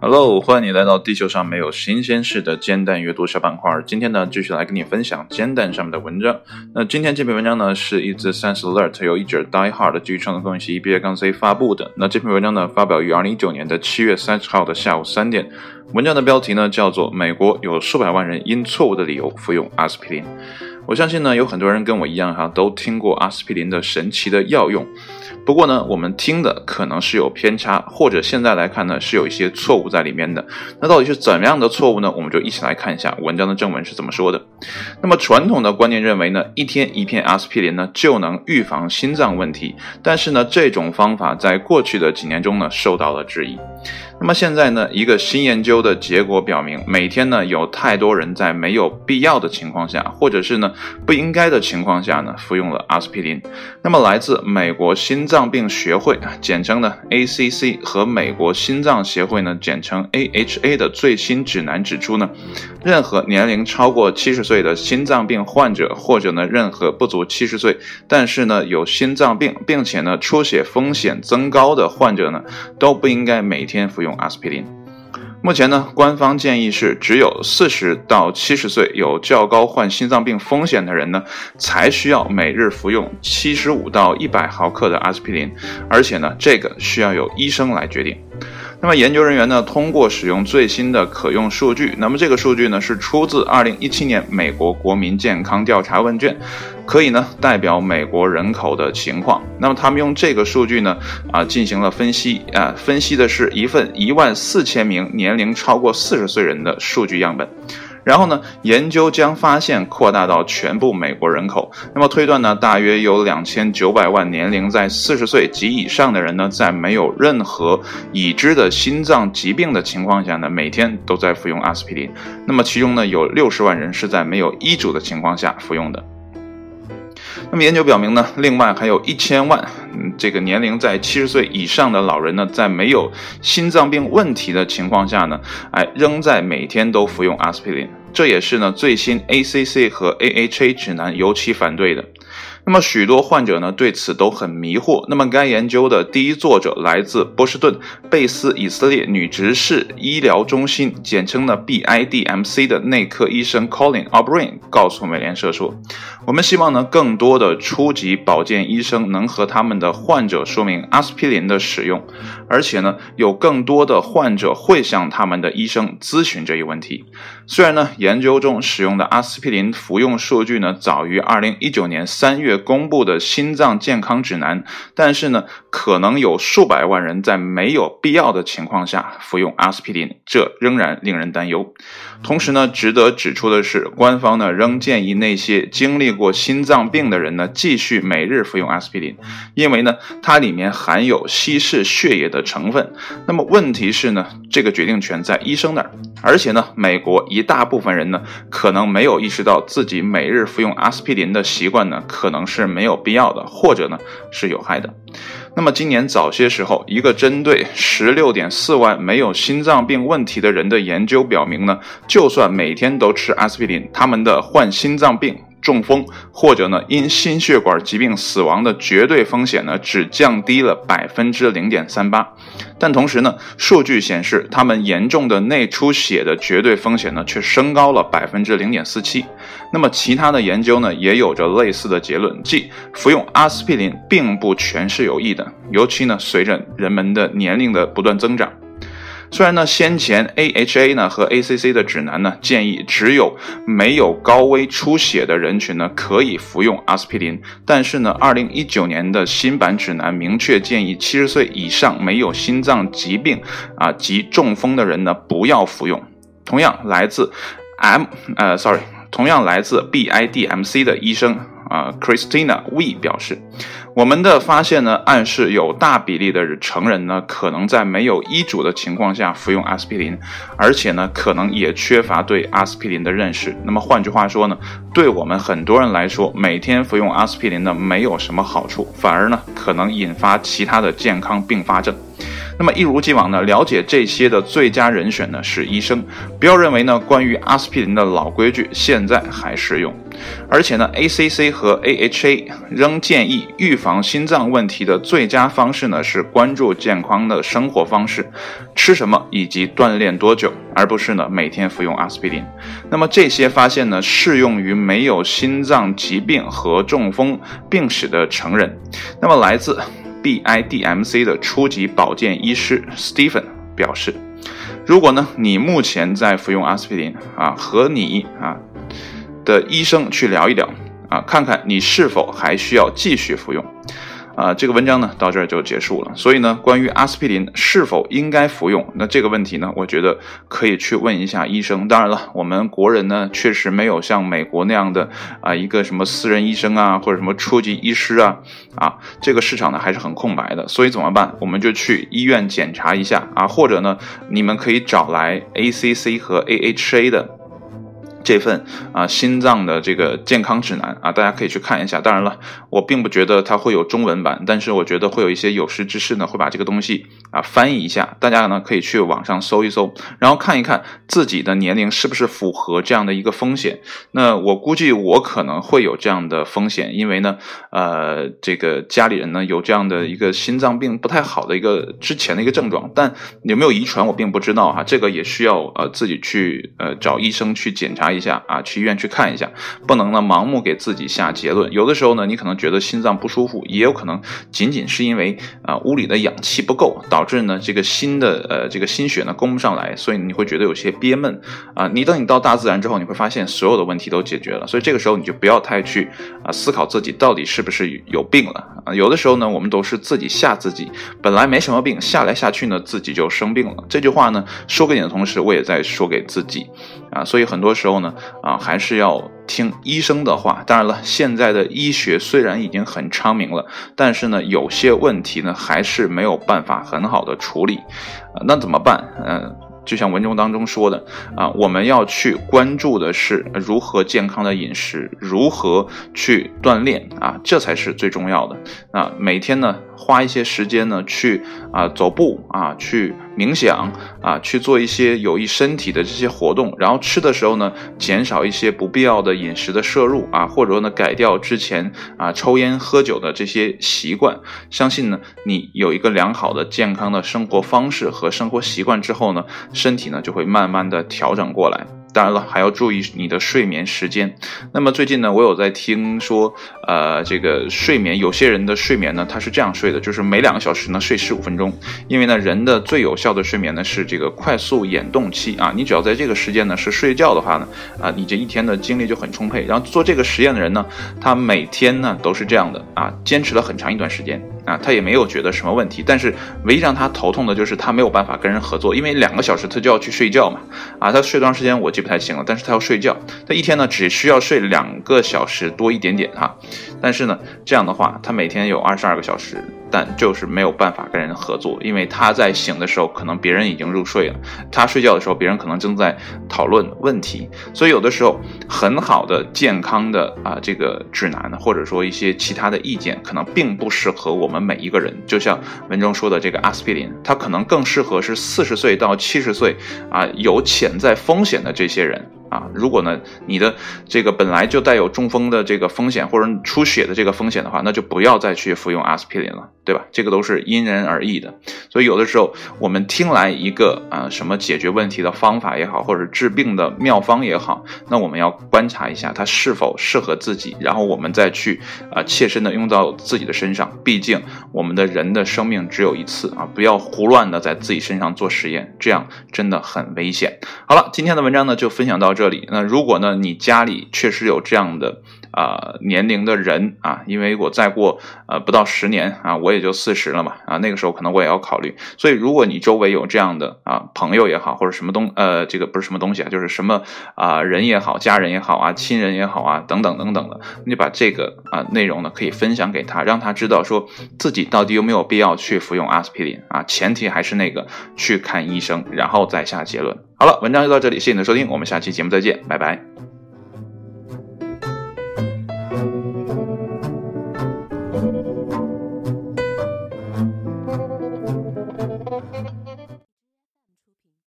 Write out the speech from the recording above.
Hello， 欢迎你来到地球上没有新鲜事的煎蛋阅读小板块。今天呢，继续来跟你分享煎蛋上面的文章。那今天这篇文章呢，是一自 Science Alert 由译者 Die Hard 基于创作分析 EBA-C 发布的。那这篇文章呢，发表于2019年的7月30号的下午3点。文章的标题呢，叫做美国有数百万人因错误的理由服用阿司匹林。我相信呢，有很多人跟我一样哈，都听过阿司匹林的神奇的药用。不过呢，我们听的可能是有偏差，或者现在来看呢，是有一些错误在里面的。那到底是怎么样的错误呢？我们就一起来看一下文章的正文是怎么说的。那么传统的观念认为呢，一天一片阿司匹林呢，就能预防心脏问题。但是呢，这种方法在过去的几年中呢，受到了质疑。那么现在呢，一个新研究的结果表明，每天呢，有太多人在没有必要的情况下，或者是呢，不应该的情况下呢，服用了阿司匹林。那么来自美国心脏病学会简称呢 ACC 和美国心脏协会呢简称 AHA 的最新指南指出呢，任何年龄超过70岁的心脏病患者，或者呢任何不足70岁但是呢有心脏病并且呢出血风险增高的患者呢，都不应该每天服用阿司匹林。目前呢，官方建议是只有40到70岁有较高患心脏病风险的人呢，才需要每日服用75到100毫克的阿司匹林，而且呢，这个需要由医生来决定。那么研究人员呢，通过使用最新的可用数据，那么这个数据呢，是出自2017年美国国民健康调查问卷，可以呢代表美国人口的情况。那么他们用这个数据呢进行了分析分析的是一份14000名年龄超过40岁人的数据样本。然后呢，研究将发现扩大到全部美国人口。那么推断呢，大约有2900万年龄在40岁及以上的人呢，在没有任何已知的心脏疾病的情况下呢，每天都在服用阿司匹林。那么其中呢，有60万人是在没有医嘱的情况下服用的。那么研究表明呢，另外还有1000万这个年龄在70岁以上的老人呢，在没有心脏病问题的情况下呢，仍在每天都服用阿司匹林。这也是呢最新 ACC 和 AHA 指南尤其反对的。那么许多患者呢对此都很迷惑。那么该研究的第一作者来自波士顿贝斯以色列女执事医疗中心简称呢 BIDMC 的内科医生 Colin O'Brien 告诉美联社说，我们希望呢更多的初级保健医生能和他们的患者说明阿司匹林的使用，而且呢有更多的患者会向他们的医生咨询这一问题。虽然呢研究中使用的阿司匹林服用数据呢，早于2019年3月公布的心脏健康指南，但是呢，可能有数百万人在没有必要的情况下服用阿司匹林，这仍然令人担忧。同时呢，值得指出的是，官方呢仍建议那些经历过心脏病的人呢，继续每日服用阿司匹林，因为呢，它里面含有稀释血液的成分。那么问题是呢，这个决定权在医生那儿，而且呢，美国一大部分人呢可能没有意识到自己每日服用阿司匹林的习惯呢可能是没有必要的，或者呢是有害的。那么今年早些时候，一个针对 16.4 万没有心脏病问题的人的研究表明呢，就算每天都吃阿司匹林，他们的患心脏病、中风或者呢因心血管疾病死亡的绝对风险呢，只降低了 0.38%。 但同时呢，数据显示他们严重的内出血的绝对风险呢，却升高了 0.47%。 那么其他的研究呢，也有着类似的结论，即服用阿司匹林并不全是有益的，尤其呢随着人们的年龄的不断增长。虽然呢，先前 AHA 呢和 ACC 的指南呢建议只有没有高危出血的人群呢可以服用阿司匹林，但是呢2019年的新版指南明确建议70岁以上没有心脏疾病及中风的人呢不要服用。同样来自 BIDMC 的医生Christina Wee 表示，我们的发现呢暗示有大比例的成人呢可能在没有医嘱的情况下服用阿司匹林，而且呢可能也缺乏对阿司匹林的认识。那么换句话说呢，对我们很多人来说，每天服用阿司匹林呢没有什么好处，反而呢可能引发其他的健康并发症。那么一如既往呢，了解这些的最佳人选呢是医生。不要认为呢关于阿司匹林的老规矩现在还适用。而且呢 ACC 和 AHA 仍建议预防心脏问题的最佳方式呢是关注健康的生活方式，吃什么以及锻炼多久，而不是呢每天服用阿司匹林。那么这些发现呢适用于没有心脏疾病和中风病史的成人。那么来自 BIDMC 的初级保健医师 Stephen 表示，如果呢你目前在服用阿司匹林和你的医生去聊一聊看看你是否还需要继续服用。这个文章呢到这儿就结束了。所以呢关于阿司匹林是否应该服用，那这个问题呢我觉得可以去问一下医生。当然了，我们国人呢确实没有像美国那样的一个什么私人医生或者什么初级医师这个市场呢还是很空白的。所以怎么办？我们就去医院检查一下或者呢你们可以找来 ACC 和 AHA 的这份心脏的这个健康指南大家可以去看一下。当然了，我并不觉得它会有中文版，但是我觉得会有一些有识之士呢会把这个东西翻译一下。大家呢可以去网上搜一搜，然后看一看自己的年龄是不是符合这样的一个风险。那我估计我可能会有这样的风险，因为呢这个家里人呢有这样的一个心脏病不太好的一个之前的一个症状，但有没有遗传我并不知道这个也需要自己去找医生去检查一下去医院去看一下，不能呢盲目给自己下结论。有的时候呢你可能觉得心脏不舒服，也有可能仅仅是因为屋里的氧气不够，导致呢这个心血呢供不上来，所以你会觉得有些憋闷你等你到大自然之后，你会发现所有的问题都解决了。所以这个时候你就不要太去思考自己到底是不是有病了有的时候呢我们都是自己吓自己，本来没什么病，下来下去呢自己就生病了。这句话呢说给你的同时，我也在说给自己所以很多时候呢还是要听医生的话。当然了，现在的医学虽然已经很昌明了，但是呢有些问题呢还是没有办法很好的处理那怎么办？就像文中当中说的我们要去关注的是如何健康的饮食，如何去锻炼这才是最重要的。每天呢花一些时间呢去走步去冥想去做一些有益身体的这些活动，然后吃的时候呢减少一些不必要的饮食的摄入或者呢改掉之前抽烟喝酒的这些习惯。相信呢你有一个良好的健康的生活方式和生活习惯之后呢，身体呢就会慢慢的调整过来。当然了，还要注意你的睡眠时间。那么最近呢我有在听说这个睡眠，有些人的睡眠呢他是这样睡的，就是每2个小时呢睡15分钟。因为呢人的最有效的睡眠呢是这个快速眼动期你只要在这个时间呢是睡觉的话呢你这一天的精力就很充沛。然后做这个实验的人呢他每天呢都是这样的坚持了很长一段时间他也没有觉得什么问题，但是唯一让他头痛的就是他没有办法跟人合作，因为2个小时他就要去睡觉嘛他睡多长时间我记不太清了，但是他要睡觉，他一天呢只需要睡2个小时多一点点但是呢这样的话他每天有22个小时，但就是没有办法跟人合作，因为他在醒的时候可能别人已经入睡了，他睡觉的时候别人可能正在讨论问题。所以有的时候很好的健康的这个指南或者说一些其他的意见可能并不适合我们每一个人。就像文中说的这个阿司匹林，它可能更适合是40岁到70岁有潜在风险的这些人如果呢你的这个本来就带有中风的这个风险或者出血的这个风险的话，那就不要再去服用阿司匹林了，对吧？这个都是因人而异的。所以有的时候我们听来一个什么解决问题的方法也好，或者治病的妙方也好，那我们要观察一下它是否适合自己，然后我们再去切身的用到自己的身上。毕竟我们的人的生命只有一次不要胡乱的在自己身上做实验，这样真的很危险。好了，今天的文章呢就分享到这里。那如果呢你家里确实有这样的年龄的人因为我再过不到10年我也就40了嘛那个时候可能我也要考虑。所以如果你周围有这样的朋友也好，或者什么这个不是什么东西就是什么人也好，家人也好亲人也好等等等等的，你把这个内容呢可以分享给他，让他知道说自己到底有没有必要去服用阿司匹林前提还是那个去看医生，然后再下结论。好了，文章就到这里，谢谢你的收听，我们下期节目再见，拜拜。